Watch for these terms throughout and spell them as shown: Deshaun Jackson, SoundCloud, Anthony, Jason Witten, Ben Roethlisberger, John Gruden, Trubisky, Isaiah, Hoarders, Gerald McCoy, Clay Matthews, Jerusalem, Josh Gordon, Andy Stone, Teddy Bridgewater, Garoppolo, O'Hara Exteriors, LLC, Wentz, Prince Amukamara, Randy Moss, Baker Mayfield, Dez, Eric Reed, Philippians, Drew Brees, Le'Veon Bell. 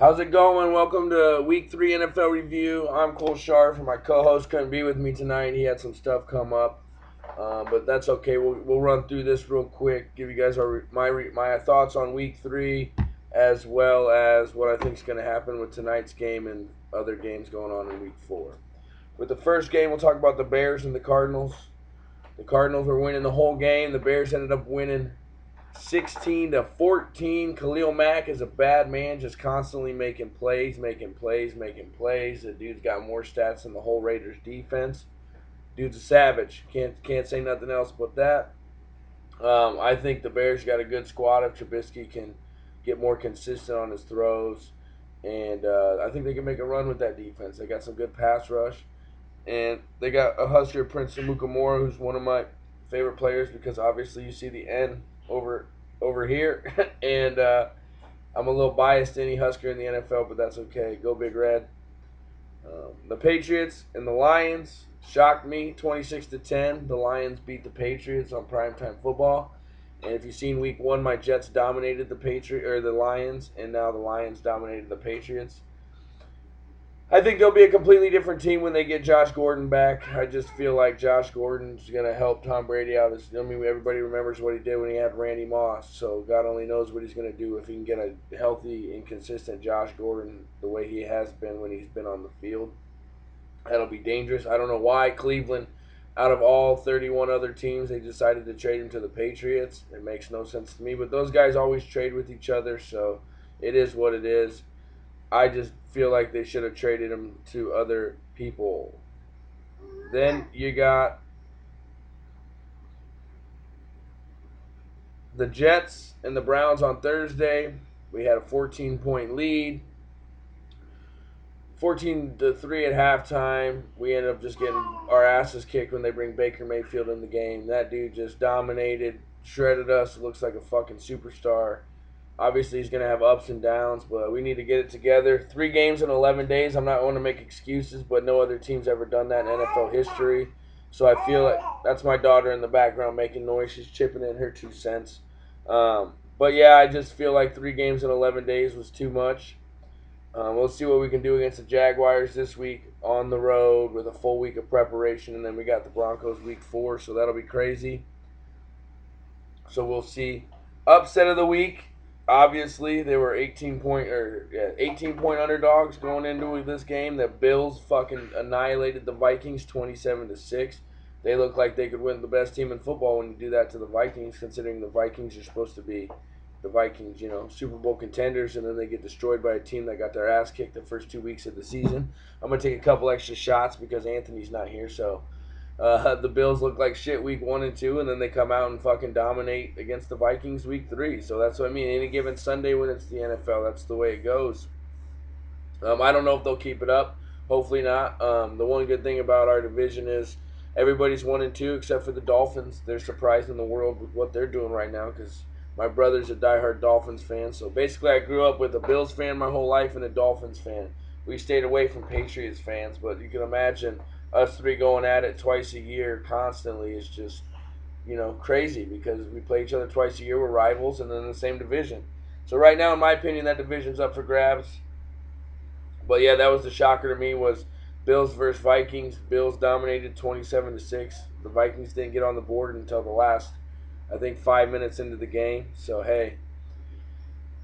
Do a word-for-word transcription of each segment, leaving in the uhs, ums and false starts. How's it going? Welcome to Week three N F L Review. I'm Cole Scharf, and my co-host couldn't be with me tonight. He had some stuff come up, uh, but that's okay. We'll, we'll run through this real quick, give you guys our, my, my thoughts on Week three, as well as what I think is going to happen with tonight's game and other games going on in Week four. With the first game, we'll talk about the Bears and the Cardinals. The Cardinals were winning the whole game. The Bears ended up winning sixteen to fourteen. Khalil Mack is a bad man, just constantly making plays, making plays, making plays. The dude's got more stats than the whole Raiders defense. Dude's a savage. Can't can't say nothing else but that. Um, I think the Bears got a good squad if Trubisky can get more consistent on his throws. And uh, I think they can make a run with that defense. They got some good pass rush. And they got a Husker, Prince Amukamara, who's one of my favorite players because obviously you see the N over over here. and uh, I'm a little biased to any Husker in the N F L, but that's okay. Go Big Red. Um, the Patriots and the Lions shocked me, twenty-six to ten. The Lions beat the Patriots on primetime football. And if you've seen Week One, my Jets dominated the Patri- or the Lions, and now the Lions dominated the Patriots. I think they'll be a completely different team when they get Josh Gordon back. I just feel like Josh Gordon's going to help Tom Brady out. I mean, everybody remembers what he did when he had Randy Moss, so God only knows what he's going to do if he can get a healthy and consistent Josh Gordon the way he has been when he's been on the field. That'll be dangerous. I don't know why Cleveland, out of all thirty-one other teams, they decided to trade him to the Patriots. It makes no sense to me, but those guys always trade with each other, so it is what it is. I just feel like they should have traded him to other people. Then you got the Jets and the Browns on Thursday. We had a fourteen-point lead. fourteen to three at halftime. We ended up just getting our asses kicked when they bring Baker Mayfield in the game. That dude just dominated, shredded us, looks like a fucking superstar. Obviously, he's going to have ups and downs, but we need to get it together. Three games in eleven days. I'm not going to make excuses, but no other team's ever done that in N F L history. So I feel like that's my daughter in the background making noise. She's chipping in her two cents. Um, but, yeah, I just feel like three games in eleven days was too much. Um, we'll see what we can do against the Jaguars this week on the road with a full week of preparation, and then we got the Broncos week four, so that'll be crazy. So we'll see. Upset of the week. Obviously, they were eighteen-point or yeah, eighteen-point underdogs going into this game. The Bills fucking annihilated the Vikings twenty-seven to six. They look like they could win the best team in football when you do that to the Vikings, considering the Vikings are supposed to be the Vikings, you know, Super Bowl contenders, and then they get destroyed by a team that got their ass kicked the first two weeks of the season. I'm going to take a couple extra shots because Anthony's not here, so... Uh, the Bills look like shit week one and two, and then they come out and fucking dominate against the Vikings week three. So that's what I mean. Any given Sunday when it's the N F L, that's the way it goes. Um, I don't know if they'll keep it up. Hopefully not. Um, the one good thing about our division is everybody's one and two except for the Dolphins. They're surprising the world with what they're doing right now because my brother's a diehard Dolphins fan. So basically I grew up with a Bills fan my whole life and a Dolphins fan. We stayed away from Patriots fans, but you can imagine – us three going at it twice a year constantly is just, you know, crazy because we play each other twice a year. We're rivals and then in the same division. So right now, in my opinion, that division's up for grabs. But, yeah, that was the shocker to me was Bills versus Vikings. Bills dominated twenty-seven to six. The Vikings didn't get on the board until the last, I think, five minutes into the game. So, hey,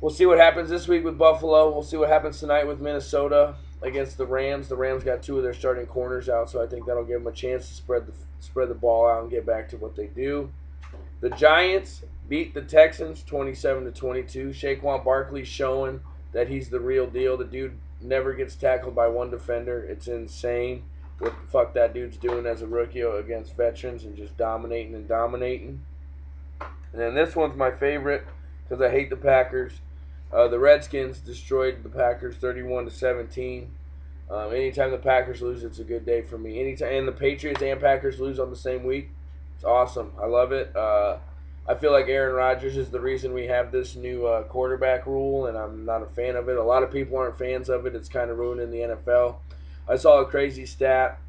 we'll see what happens this week with Buffalo. We'll see what happens tonight with Minnesota. Against the Rams, the Rams got two of their starting corners out, so I think that'll give them a chance to spread the spread the ball out and get back to what they do. The Giants beat the Texans twenty-seven to twenty-two. Saquon Barkley showing that he's the real deal. The dude never gets tackled by one defender. It's insane what the fuck that dude's doing as a rookie against veterans and just dominating and dominating. And then this one's my favorite because I hate the Packers. Uh, the Redskins destroyed the Packers thirty-one to seventeen. Um, anytime the Packers lose, it's a good day for me. Anytime, and the Patriots and Packers lose on the same week, it's awesome. I love it. Uh, I feel like Aaron Rodgers is the reason we have this new uh, quarterback rule, and I'm not a fan of it. A lot of people aren't fans of it. It's kind of ruining the N F L. I saw a crazy stat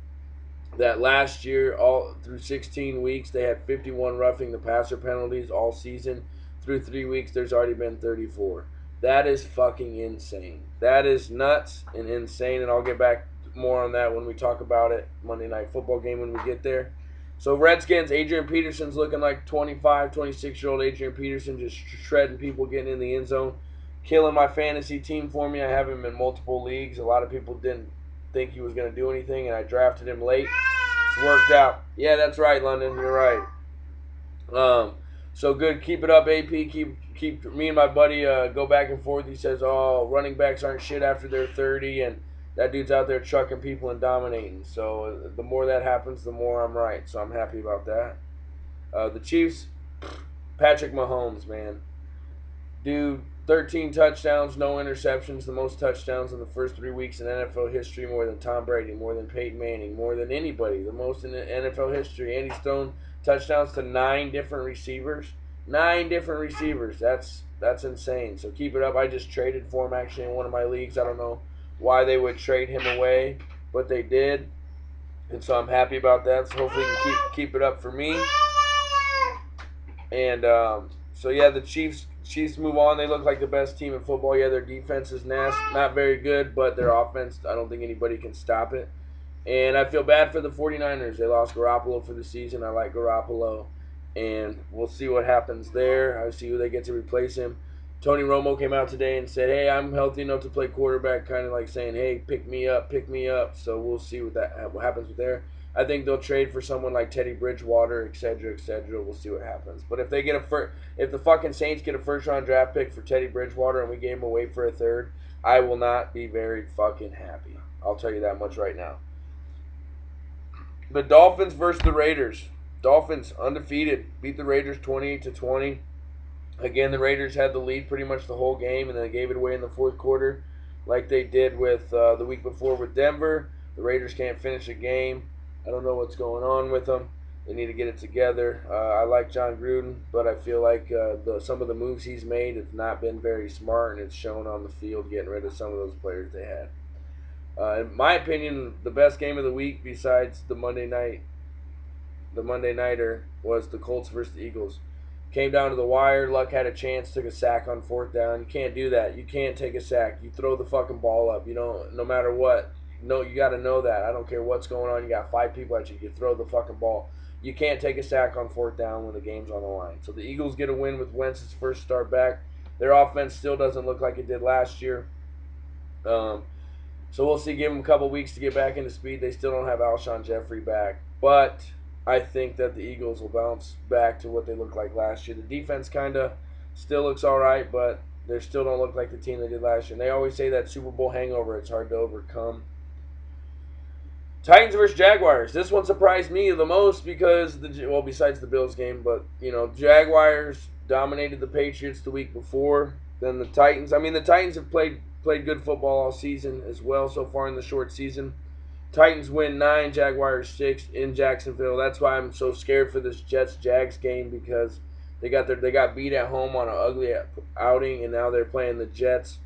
that last year, all through sixteen weeks, they had fifty-one roughing the passer penalties all season. Through three weeks, there's already been thirty-four. That is fucking insane. That is nuts and insane, and I'll get back more on that when we talk about it Monday Night Football game when we get there. So Redskins, Adrian Peterson's looking like twenty-five, twenty-six-year-old Adrian Peterson, just shredding people, getting in the end zone, killing my fantasy team for me. I have him in multiple leagues. A lot of people didn't think he was going to do anything, and I drafted him late. It's worked out. Yeah, that's right, London. You're right. Um, so good. Keep it up, A P. Keep keep. Me and my buddy uh, go back and forth. He says, oh, running backs aren't shit after they're thirty, and that dude's out there chucking people and dominating. So the more that happens, the more I'm right. So I'm happy about that. Uh, the Chiefs, Patrick Mahomes, man. Dude, thirteen touchdowns, no interceptions, the most touchdowns in the first three weeks in N F L history, more than Tom Brady, more than Peyton Manning, more than anybody, the most in N F L history. Andy Stone, touchdowns to nine different receivers. Nine different receivers. That's that's insane. So keep it up. I just traded for him, actually, in one of my leagues. I don't know why they would trade him away, but they did, and so I'm happy about that. So hopefully you can keep keep it up for me. And um, so yeah, the Chiefs Chiefs move on. They look like the best team in football. Yeah, their defense is nasty, not very good, but their offense, I don't think anybody can stop it. And I feel bad for the 49ers. They lost Garoppolo for the season. I like Garoppolo, and we'll see what happens there. I see who they get to replace him. Tony Romo came out today and said, hey, I'm healthy enough to play quarterback, kind of like saying, hey, pick me up, pick me up. So we'll see what that what happens with there. I think they'll trade for someone like Teddy Bridgewater, et cetera, et cetera. We'll see what happens. But if they get a fir- if the fucking Saints get a first-round draft pick for Teddy Bridgewater and we gave him away for a third, I will not be very fucking happy. I'll tell you that much right now. The Dolphins versus the Raiders. Dolphins undefeated, beat the Raiders twenty-eight to twenty. Again, the Raiders had the lead pretty much the whole game, and then they gave it away in the fourth quarter like they did with uh, the week before with Denver. The Raiders can't finish a game. I don't know what's going on with them. They need to get it together. Uh, I like John Gruden, but I feel like uh, the, some of the moves he's made have not been very smart, and it's shown on the field getting rid of some of those players they had. Uh, in my opinion, the best game of the week besides the Monday night, the Monday Nighter was the Colts versus the Eagles. Came down to the wire. Luck had a chance, took a sack on fourth down. You can't do that. You can't take a sack. You throw the fucking ball up. You know, no matter what. No, you got to know that. I don't care what's going on. You got five people at you. You throw the fucking ball. You can't take a sack on fourth down when the game's on the line. So the Eagles get a win with Wentz's first start back. Their offense still doesn't look like it did last year. Um, so we'll see. Give them a couple weeks to get back into speed. They still don't have Alshon Jeffrey back. But I think that the Eagles will bounce back to what they looked like last year. The defense kind of still looks all right, but they still don't look like the team they did last year. And they always say that Super Bowl hangover, it's hard to overcome. Titans versus Jaguars. This one surprised me the most because, the well, besides the Bills game, but, you know, Jaguars dominated the Patriots the week before. Then the Titans. I mean, the Titans have played played good football all season as well so far in the short season. Titans win nine, Jaguars six in Jacksonville. That's why I'm so scared for this Jets-Jags game because they got their, they got beat at home on an ugly outing, and now they're playing the Jets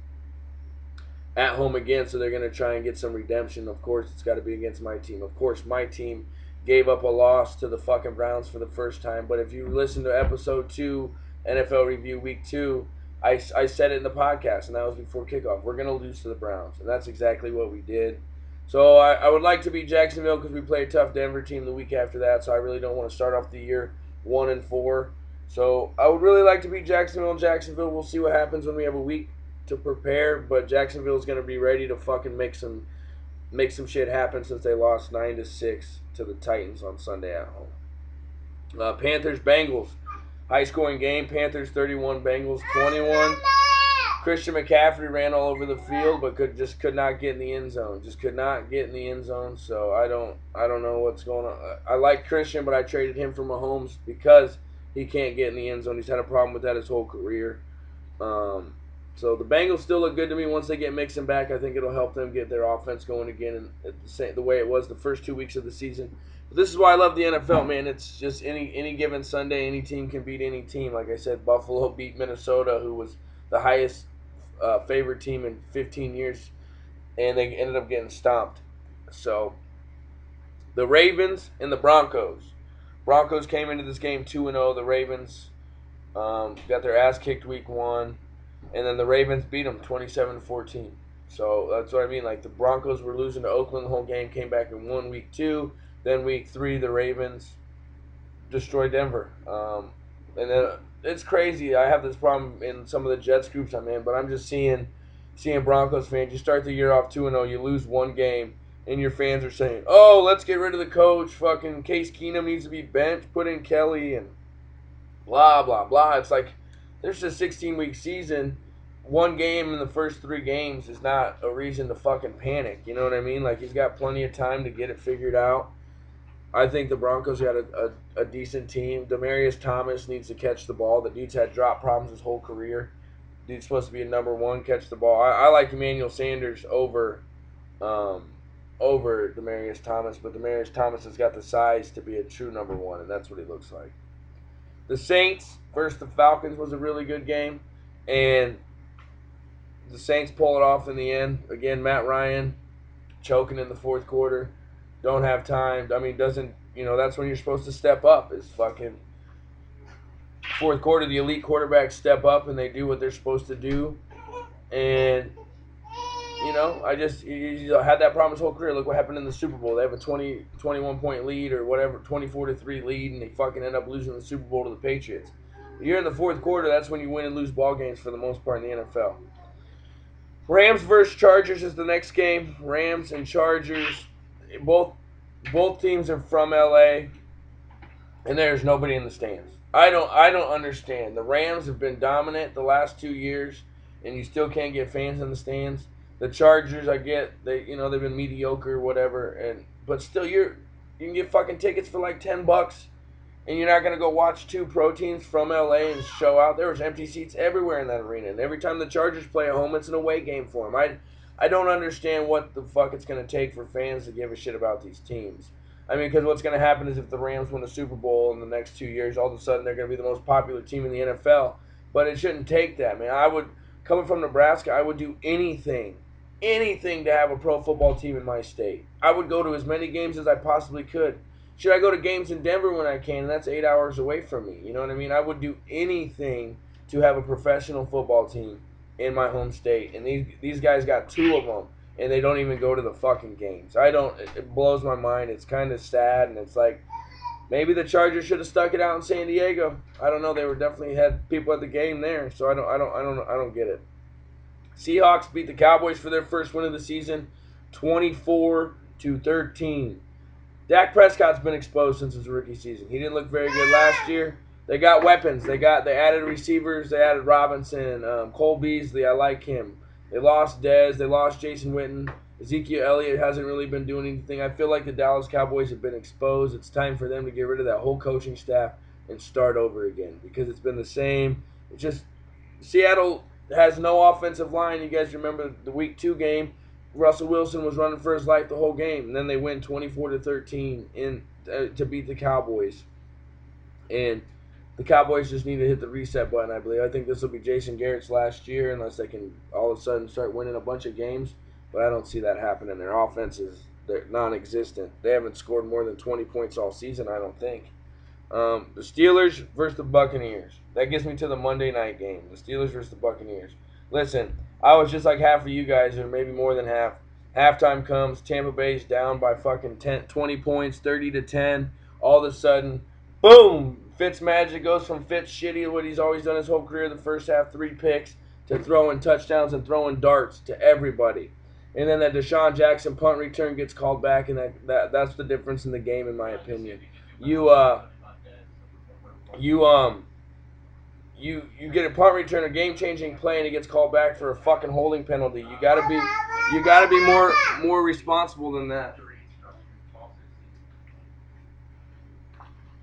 at home again, so they're going to try and get some redemption. Of course, it's got to be against my team. Of course, my team gave up a loss to the fucking Browns for the first time, but if you listen to Episode two, N F L Review Week two, I, I said it in the podcast, and that was before kickoff. We're going to lose to the Browns, and that's exactly what we did. So I, I would like to beat Jacksonville because we play a tough Denver team the week after that, so I really don't want to start off the year one and four. So I would really like to beat Jacksonville and Jacksonville. We'll see what happens when we have a week to prepare, but Jacksonville's going to be ready to fucking make some make some shit happen since they lost nine to six to the Titans on Sunday at home. Uh, Panthers-Bengals. High-scoring game. Panthers thirty-one, Bengals twenty-one. Christian McCaffrey ran all over the field, but could just could not get in the end zone. Just could not get in the end zone. So I don't I don't know what's going on. I like Christian, but I traded him for Mahomes because he can't get in the end zone. He's had a problem with that his whole career. Um, so the Bengals still look good to me. Once they get Mixon back, I think it'll help them get their offense going again and at the same, the way it was the first two weeks of the season. But this is why I love the N F L, man. It's just any any given Sunday, any team can beat any team. Like I said, Buffalo beat Minnesota, who was the highest uh, favorite team in fifteen years, and they ended up getting stomped. So the Ravens and the Broncos. Broncos came into this game two and oh. The Ravens um, got their ass kicked week one. And then the Ravens beat them twenty-seven to fourteen. So that's what I mean. Like, the Broncos were losing to Oakland the whole game, came back and won week two. Then week three, the Ravens destroyed Denver. Um, and then it's crazy. I have this problem in some of the Jets groups I'm in, but I'm just seeing seeing Broncos fans. You start the year off two and oh, you lose one game, and your fans are saying, oh, let's get rid of the coach. Fucking Case Keenum needs to be benched. Put in Kelly and blah, blah, blah. It's like there's a sixteen-week season. One game in the first three games is not a reason to fucking panic. You know what I mean? Like, he's got plenty of time to get it figured out. I think the Broncos got a, a, a decent team. Demaryius Thomas needs to catch the ball. The dude's had drop problems his whole career. Dude's supposed to be a number one, catch the ball. I, I like Emmanuel Sanders over um, over Demaryius Thomas, but Demaryius Thomas has got the size to be a true number one, and that's what he looks like. The Saints versus the Falcons was a really good game, and the Saints pull it off in the end. Again, Matt Ryan choking in the fourth quarter. Don't have time. I mean, doesn't, you know, that's when you're supposed to step up, is fucking fourth quarter. The elite quarterbacks step up, and they do what they're supposed to do. And, you know, I just you know, had that problem his whole career. Look what happened in the Super Bowl. They have a twenty, twenty-one-point lead or whatever, twenty-four to three lead, and they fucking end up losing the Super Bowl to the Patriots. You're in the fourth quarter. That's when you win and lose ball games for the most part in the N F L. Rams versus Chargers is the next game. Rams and Chargers. Both both teams are from L A, and there's nobody in the stands. I don't I don't understand. The Rams have been dominant the last two years, and you still can't get fans in the stands. The Chargers, I get, they you know they've been mediocre, whatever, and but still you're you can get fucking tickets for like ten bucks, and you're not gonna go watch two pro teams from L A and show out. There was empty seats everywhere in that arena, and every time the Chargers play at home, it's an away game for them. I I don't understand what the fuck it's going to take for fans to give a shit about these teams. I mean, because what's going to happen is if the Rams win a Super Bowl in the next two years, all of a sudden they're going to be the most popular team in the N F L. But it shouldn't take that, man. I would, coming from Nebraska, I would do anything, anything to have a pro football team in my state. I would go to as many games as I possibly could. Should I go to games in Denver when I can? That's eight hours away from me. You know what I mean? I would do anything to have a professional football team in my home state, and these these guys got two of them, and they don't even go to the fucking games. I don't, it, it blows my mind. It's kind of sad, and it's like, maybe the Chargers should have stuck it out in San Diego. I don't know. They were definitely had people at the game there, so I don't, I don't, I don't, I don't get it. Seahawks beat the Cowboys for their first win of the season, twenty-four to thirteen. Dak Prescott's been exposed since his rookie season. He didn't look very good last year. They got weapons. They got they added receivers. They added Robinson, um, Cole Beasley. I like him. They lost Dez. They lost Jason Witten. Ezekiel Elliott hasn't really been doing anything. I feel like the Dallas Cowboys have been exposed. It's time for them to get rid of that whole coaching staff and start over again, because it's been the same. It's just Seattle has no offensive line. You guys remember the week two game? Russell Wilson was running for his life the whole game, and then they win twenty-four to thirteen in uh, to beat the Cowboys. And the Cowboys just need to hit the reset button, I believe. I think this will be Jason Garrett's last year, unless they can all of a sudden start winning a bunch of games. But I don't see that happening. Their offense is non-existent. They haven't scored more than twenty points all season, I don't think. Um, the Steelers versus the Buccaneers. That gets me to the Monday night game. The Steelers versus the Buccaneers. Listen, I was just like half of you guys, or maybe more than half. Halftime comes. Tampa Bay's down by fucking ten, twenty points, thirty to ten. All of a sudden, boom! Fitzmagic goes from Fitz shitty, what he's always done his whole career, the first half, three picks, to throwing touchdowns and throwing darts to everybody. And then that Deshaun Jackson punt return gets called back, and that, that that's the difference in the game, in my opinion. You uh, you um, you you get a punt return, a game-changing play, and it gets called back for a fucking holding penalty. You gotta be you gotta be more more responsible than that.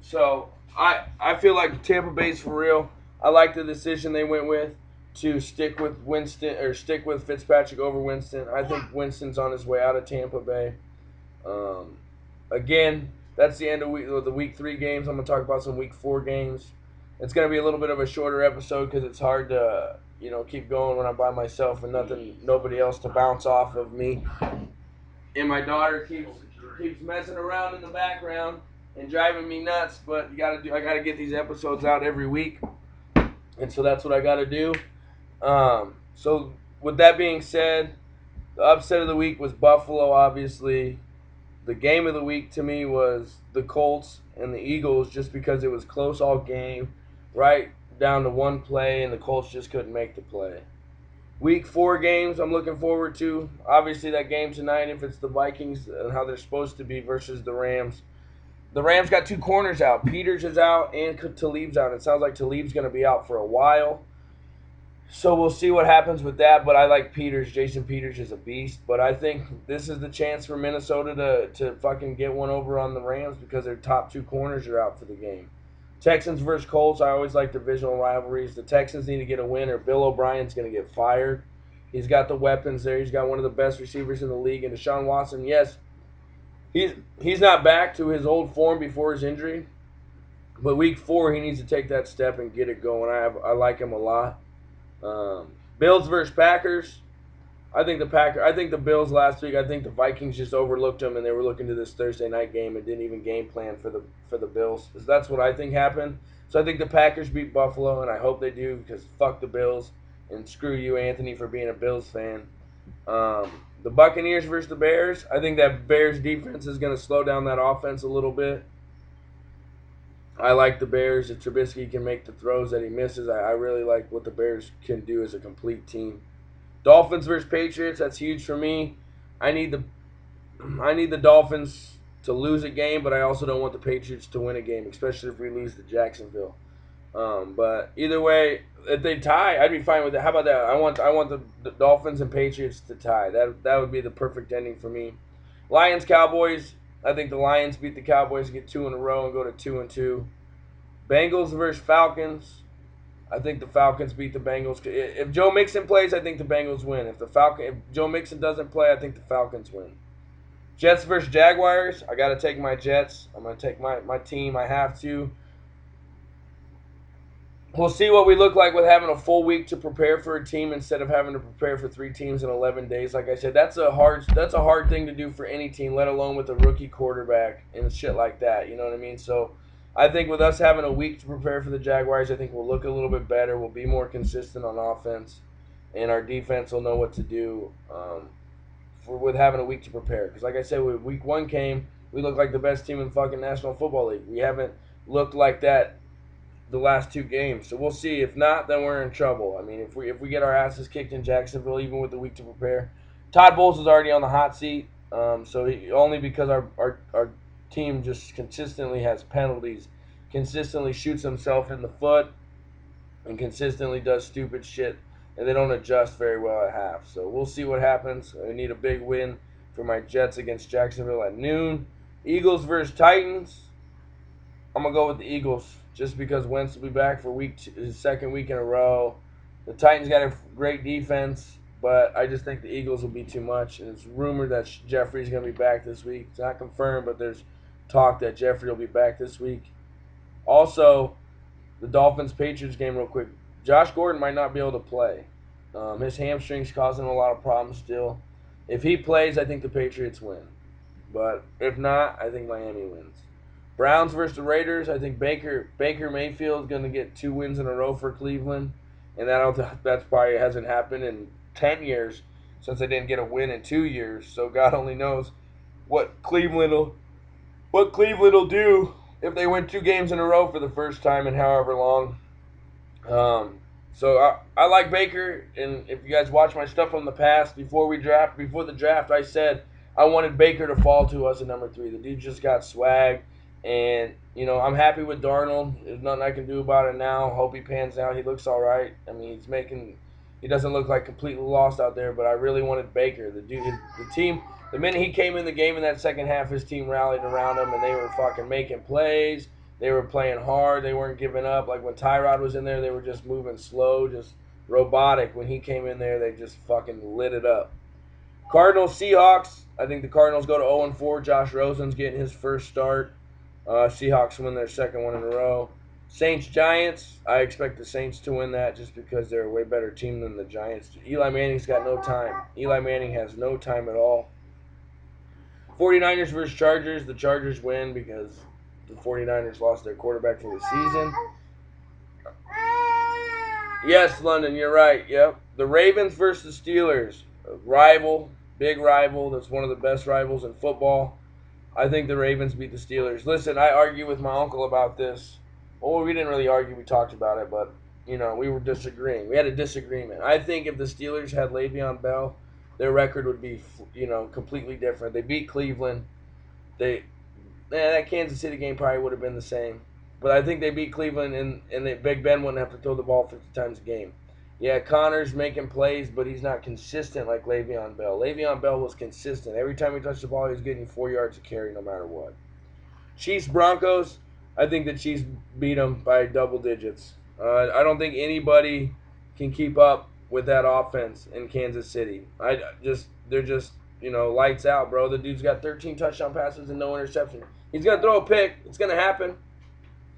So I, I feel like Tampa Bay's for real. I like the decision they went with to stick with Winston or stick with Fitzpatrick over Winston. I think Winston's on his way out of Tampa Bay. Um, again, that's the end of week, the week three games. I'm going to talk about some week four games. It's going to be a little bit of a shorter episode because it's hard to you know keep going when I'm by myself and nothing, nobody else to bounce off of me. And my daughter keeps keeps messing around in the background and driving me nuts, but you gotta do. I gotta get these episodes out every week, and so that's what I gotta do. Um, so with that being said, the upset of the week was Buffalo, obviously. The game of the week to me was the Colts and the Eagles, just because it was close all game, right down to one play, and the Colts just couldn't make the play. Week four games I'm looking forward to. Obviously that game tonight, if it's the Vikings and how they're supposed to be versus the Rams. The Rams got two corners out. Peters is out and Talib's out. It sounds like Talib's going to be out for a while. So we'll see what happens with that, but I like Peters. Jason Peters is a beast, but I think this is the chance for Minnesota to, to fucking get one over on the Rams because their top two corners are out for the game. Texans versus Colts, I always like divisional rivalries. The Texans need to get a win or Bill O'Brien's going to get fired. He's got the weapons there. He's got one of the best receivers in the league. And Deshaun Watson, yes, he's, he's not back to his old form before his injury, but week four he needs to take that step and get it going. I have, I like him a lot. Um, Bills versus Packers. I think the Packer. I think the Bills last week. I think the Vikings just overlooked them, and they were looking to this Thursday night game and didn't even game plan for the for the Bills. So that's what I think happened. So I think the Packers beat Buffalo, and I hope they do because fuck the Bills and screw you, Anthony, for being a Bills fan. Um, the Buccaneers versus the Bears. I think that Bears defense is going to slow down that offense a little bit. I like the Bears. If Trubisky can make the throws that he misses, I, I really like what the Bears can do as a complete team. Dolphins versus Patriots, that's huge for me. I need the I need the Dolphins to lose a game, but I also don't want the Patriots to win a game, especially if we lose to Jacksonville. Um, but either way, if they tie, I'd be fine with that. How about that? I want I want the, the Dolphins and Patriots to tie. That that would be the perfect ending for me. Lions, Cowboys. I think the Lions beat the Cowboys, get two in a row, and go to two and two. Bengals versus Falcons. I think the Falcons beat the Bengals. If Joe Mixon plays, I think the Bengals win. If the Falcon, if Joe Mixon doesn't play, I think the Falcons win. Jets versus Jaguars. I got to take my Jets. I'm going to take my, my team. I have to. We'll see what we look like with having a full week to prepare for a team instead of having to prepare for three teams in eleven days. Like I said, that's a hard that's a hard thing to do for any team, let alone with a rookie quarterback and shit like that. You know what I mean? So I think with us having a week to prepare for the Jaguars, I think we'll look a little bit better. We'll be more consistent on offense, and our defense will know what to do um, for, with having a week to prepare. Because like I said, when week one came, we looked like the best team in the fucking National Football League. We haven't looked like that the last two games, so we'll see. If not, then we're in trouble. I mean, if we if we get our asses kicked in Jacksonville, even with the week to prepare, Todd Bowles is already on the hot seat. Um, so he, only because our, our our team just consistently has penalties, consistently shoots himself in the foot, and consistently does stupid shit, and they don't adjust very well at half. So we'll see what happens. I need a big win for my Jets against Jacksonville at noon. Eagles versus Titans. I'm gonna go with the Eagles. Just because Wentz will be back for week two, his second week in a row. The Titans got a great defense, but I just think the Eagles will be too much. And it's rumored that Jeffrey's going to be back this week. It's not confirmed, but there's talk that Jeffrey will be back this week. Also, the Dolphins-Patriots game real quick. Josh Gordon might not be able to play. Um, his hamstring's causing a lot of problems still. If he plays, I think the Patriots win. But if not, I think Miami wins. Browns versus the Raiders. I think Baker Baker Mayfield is going to get two wins in a row for Cleveland, and that don't, that's probably hasn't happened in ten years since they didn't get a win in two years. So God only knows what Cleveland will what Cleveland will do if they win two games in a row for the first time in however long. Um, so I, I like Baker, and if you guys watch my stuff from the past before we draft before the draft, I said I wanted Baker to fall to us at number three. The dude just got swag. And, you know, I'm happy with Darnold. There's nothing I can do about it now. Hope he pans out. He looks all right. I mean, he's making – he doesn't look like completely lost out there, but I really wanted Baker. The dude, the team – the minute he came in the game in that second half, his team rallied around him, and they were fucking making plays. They were playing hard. They weren't giving up. Like, when Tyrod was in there, they were just moving slow, just robotic. When he came in there, they just fucking lit it up. Cardinals, Seahawks. I think the Cardinals go to oh and four. Josh Rosen's getting his first start. Uh, Seahawks win their second one in a row. Saints, Giants. I expect the Saints to win that just because they're a way better team than the Giants. Eli Manning's got no time. Eli Manning has no time at all. forty-niners versus Chargers. The Chargers win because the forty-niners lost their quarterback for the season. Yes, London, you're right. Yep. The Ravens versus Steelers. A rival, big rival. That's one of the best rivals in football. I think the Ravens beat the Steelers. Listen, I argued with my uncle about this. Well, we didn't really argue. We talked about it, but, you know, we were disagreeing. We had a disagreement. I think if the Steelers had Le'Veon Bell, their record would be, you know, completely different. They beat Cleveland. They, man, that Kansas City game probably would have been the same. But I think they beat Cleveland, and, and they, Big Ben wouldn't have to throw the ball fifty times a game. Yeah, Connor's making plays, but he's not consistent like Le'Veon Bell. Le'Veon Bell was consistent. Every time he touched the ball, he was getting four yards a carry no matter what. Chiefs-Broncos, I think the Chiefs beat them by double digits. Uh, I don't think anybody can keep up with that offense in Kansas City. I just They're just, you know, lights out, bro. The dude's got thirteen touchdown passes and no interception. He's going to throw a pick. It's going to happen.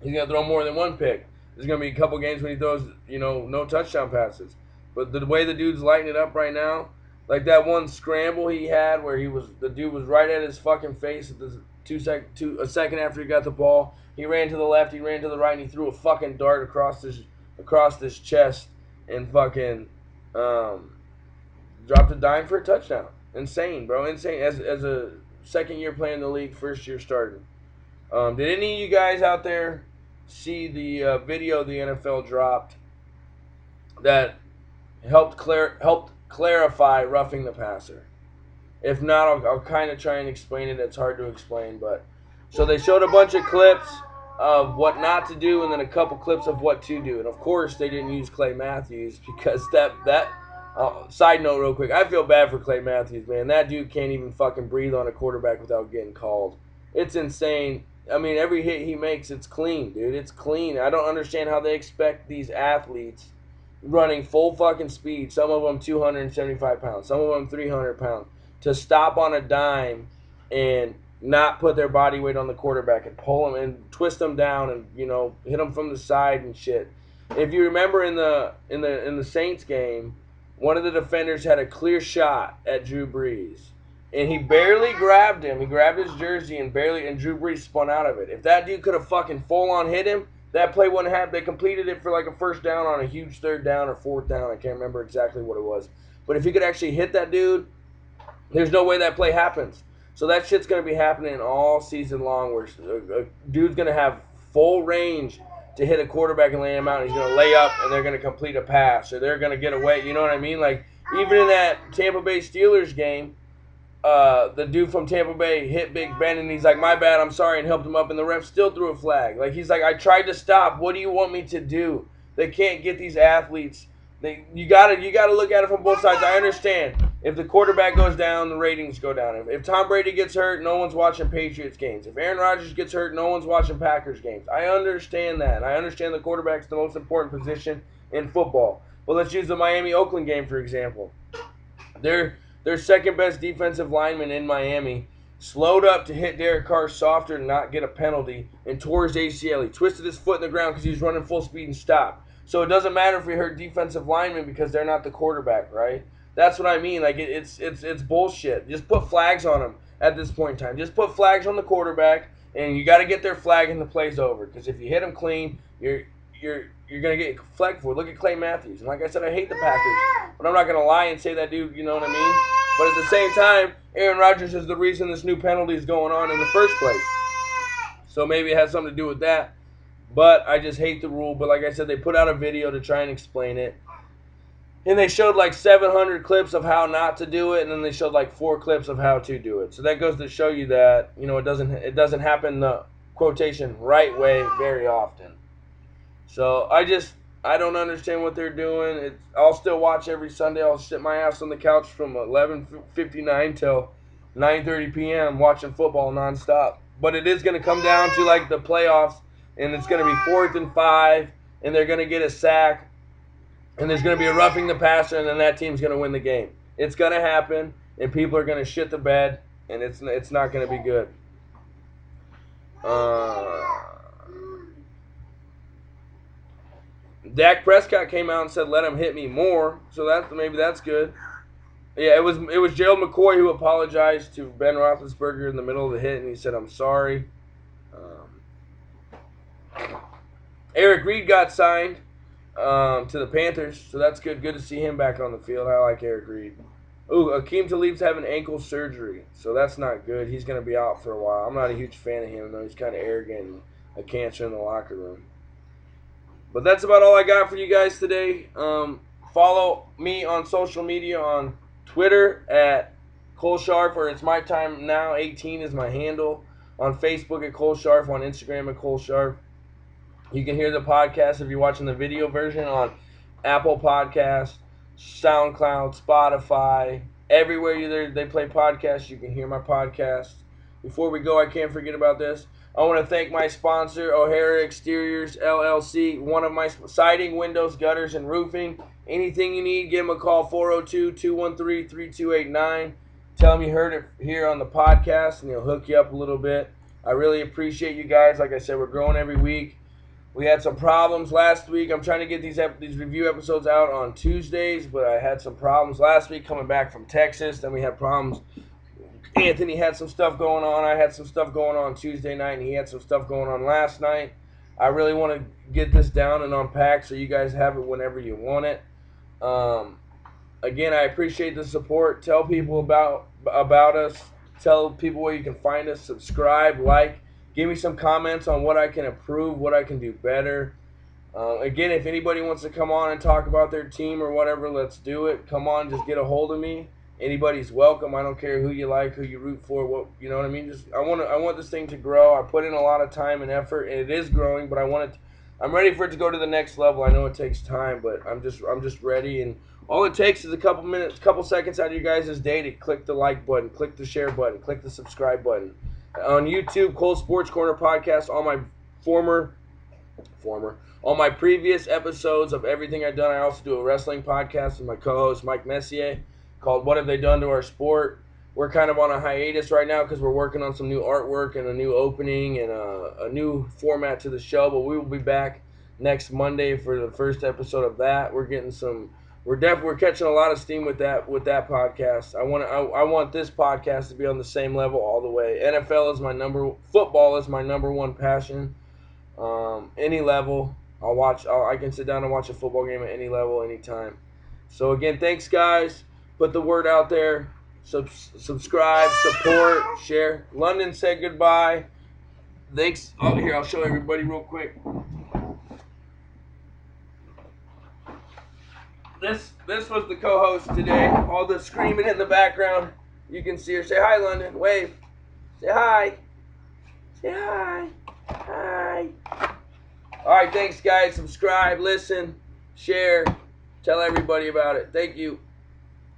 He's going to throw more than one pick. There's going to be a couple games when he throws, you know, no touchdown passes. But the way the dude's lighting it up right now, like that one scramble he had where he was, the dude was right at his fucking face at the two sec, two, a second after he got the ball. He ran to the left, he ran to the right, and he threw a fucking dart across his across his chest and fucking um, dropped a dime for a touchdown. Insane, bro, insane. As as a second year playing the league, first year starting. Um, did any of you guys out there see the uh, video the N F L dropped that helped clar- helped clarify roughing the passer? If not, I'll, I'll kind of try and explain it. It's hard to explain, but so they showed a bunch of clips of what not to do and then a couple clips of what to do. And, of course, they didn't use Clay Matthews because that – that uh, side note real quick, I feel bad for Clay Matthews, man. That dude can't even fucking breathe on a quarterback without getting called. It's insane. I mean, every hit he makes, it's clean, dude. It's clean. I don't understand how they expect these athletes running full fucking speed, some of them two hundred seventy-five pounds, some of them three hundred pounds, to stop on a dime and not put their body weight on the quarterback and pull him and twist him down and, you know, hit him from the side and shit. If you remember in the in the, in the Saints game, one of the defenders had a clear shot at Drew Brees. And he barely grabbed him. He grabbed his jersey and barely, and Drew Brees spun out of it. If that dude could have fucking full-on hit him, that play wouldn't have. They completed it for like a first down on a huge third down or fourth down. I can't remember exactly what it was. But if he could actually hit that dude, there's no way that play happens. So that shit's going to be happening all season long where a, a dude's going to have full range to hit a quarterback and lay him out. And he's going to lay up, and they're going to complete a pass, or they're going to get away. You know what I mean? Like, even in that Tampa Bay Steelers game, Uh, the dude from Tampa Bay hit Big Ben, and he's like, my bad, I'm sorry, and helped him up, and the ref still threw a flag. Like, he's like, I tried to stop. What do you want me to do? They can't get these athletes. They you gotta you gotta look at it from both sides. I understand. If the quarterback goes down, the ratings go down. If, if Tom Brady gets hurt, no one's watching Patriots games. If Aaron Rodgers gets hurt, no one's watching Packers games. I understand that. I understand the quarterback's the most important position in football. But let's use the Miami-Oakland game, for example. They're... Their second-best defensive lineman in Miami slowed up to hit Derek Carr softer and not get a penalty and tore his A C L. He twisted his foot in the ground because he was running full speed and stopped. So it doesn't matter if we hurt defensive linemen because they're not the quarterback, right? That's what I mean. Like, it, it's it's it's bullshit. Just put flags on them at this point in time. Just put flags on the quarterback, and you got to get their flag and the play's over. Because if you hit them clean, you're you're you're going to get flagged for it. Look at Clay Matthews. And like I said, I hate the Packers. But I'm not going to lie and say that, dude, you know what I mean? But at the same time, Aaron Rodgers is the reason this new penalty is going on in the first place. So maybe it has something to do with that. But I just hate the rule. But like I said, they put out a video to try and explain it. And they showed like seven hundred clips of how not to do it. And then they showed like four clips of how to do it. So that goes to show you that, you know, it doesn't it doesn't happen the quotation right way very often. So I just... I don't understand what they're doing. It's, I'll still watch every Sunday. I'll sit my ass on the couch from eleven fifty-nine till nine thirty p.m. watching football nonstop. But it is going to come down to, like, the playoffs, and it's going to be fourth and five, and they're going to get a sack, and there's going to be a roughing the passer, and then that team's going to win the game. It's going to happen, and people are going to shit the bed, and it's it's not going to be good. Uh... Dak Prescott came out and said, "Let him hit me more," so that's maybe that's good. Yeah, it was it was Gerald McCoy who apologized to Ben Roethlisberger in the middle of the hit, and he said, "I'm sorry." Um, Eric Reed got signed. um, to the Panthers, so that's good. Good to see him back on the field. I like Eric Reed. Ooh, Akeem Tlaib's having ankle surgery, so that's not good. He's going to be out for a while. I'm not a huge fan of him, though. He's kind of arrogant and a cancer in the locker room. But that's about all I got for you guys today. Um, follow me on social media on Twitter at Cole Scharf, or it's my time now. eighteen is my handle. On Facebook at Cole Scharf, on Instagram at Cole Scharf. You can hear the podcast if you're watching the video version on Apple Podcasts, SoundCloud, Spotify, everywhere you there they play podcasts. You can hear my podcast. Before we go, I can't forget about this. I want to thank my sponsor, O'Hara Exteriors L L C, one of my siding, windows, gutters, and roofing. Anything you need, give them a call, four oh two, two one three, three two eight nine. Tell them you heard it here on the podcast, and they'll hook you up a little bit. I really appreciate you guys. Like I said, we're growing every week. We had some problems last week. I'm trying to get these ep- these review episodes out on Tuesdays, but I had some problems last week coming back from Texas. Then we had problems. Anthony had some stuff going on. I had some stuff going on Tuesday night, and he had some stuff going on last night. I really want to get this down and unpack so you guys have it whenever you want it. Um, again, I appreciate the support. Tell people about about us. Tell people where you can find us. Subscribe, like. Give me some comments on what I can improve, what I can do better. Uh, again, if anybody wants to come on and talk about their team or whatever, let's do it. Come on, just get a hold of me. Anybody's welcome. I don't care who you like, who you root for, what you know what I mean. Just I want to, I want this thing to grow. I put in a lot of time and effort, and it is growing. But I want it. I'm ready for it to go to the next level. I know it takes time, but I'm just, I'm just ready. And all it takes is a couple minutes, couple seconds out of your guys' day to click the like button, click the share button, click the subscribe button. On YouTube, Cole Sports Corner Podcast, all my former, former, all my previous episodes of everything I've done. I also do a wrestling podcast with my co-host Mike Messier called What Have They Done to Our Sport. We're kind of on a hiatus right now because we're working on some new artwork and a new opening and a, a new format to the show, but we will be back next Monday for the first episode of that. We're getting some... We're def- we're catching a lot of steam with that with that podcast. I want I, I want this podcast to be on the same level all the way. N F L is my number football is my number one passion. Um, any level, I'll watch. I'll, I can sit down and watch a football game at any level, anytime. So again, thanks guys. Put the word out there. Sub- subscribe, support, share. London said goodbye. Thanks. Oh, here, I'll show everybody real quick. This this was the co-host today. All the screaming in the background. You can see her. Say hi, London. Wave. Say hi. Say hi. Hi. All right, thanks, guys. Subscribe, listen, share, tell everybody about it. Thank you.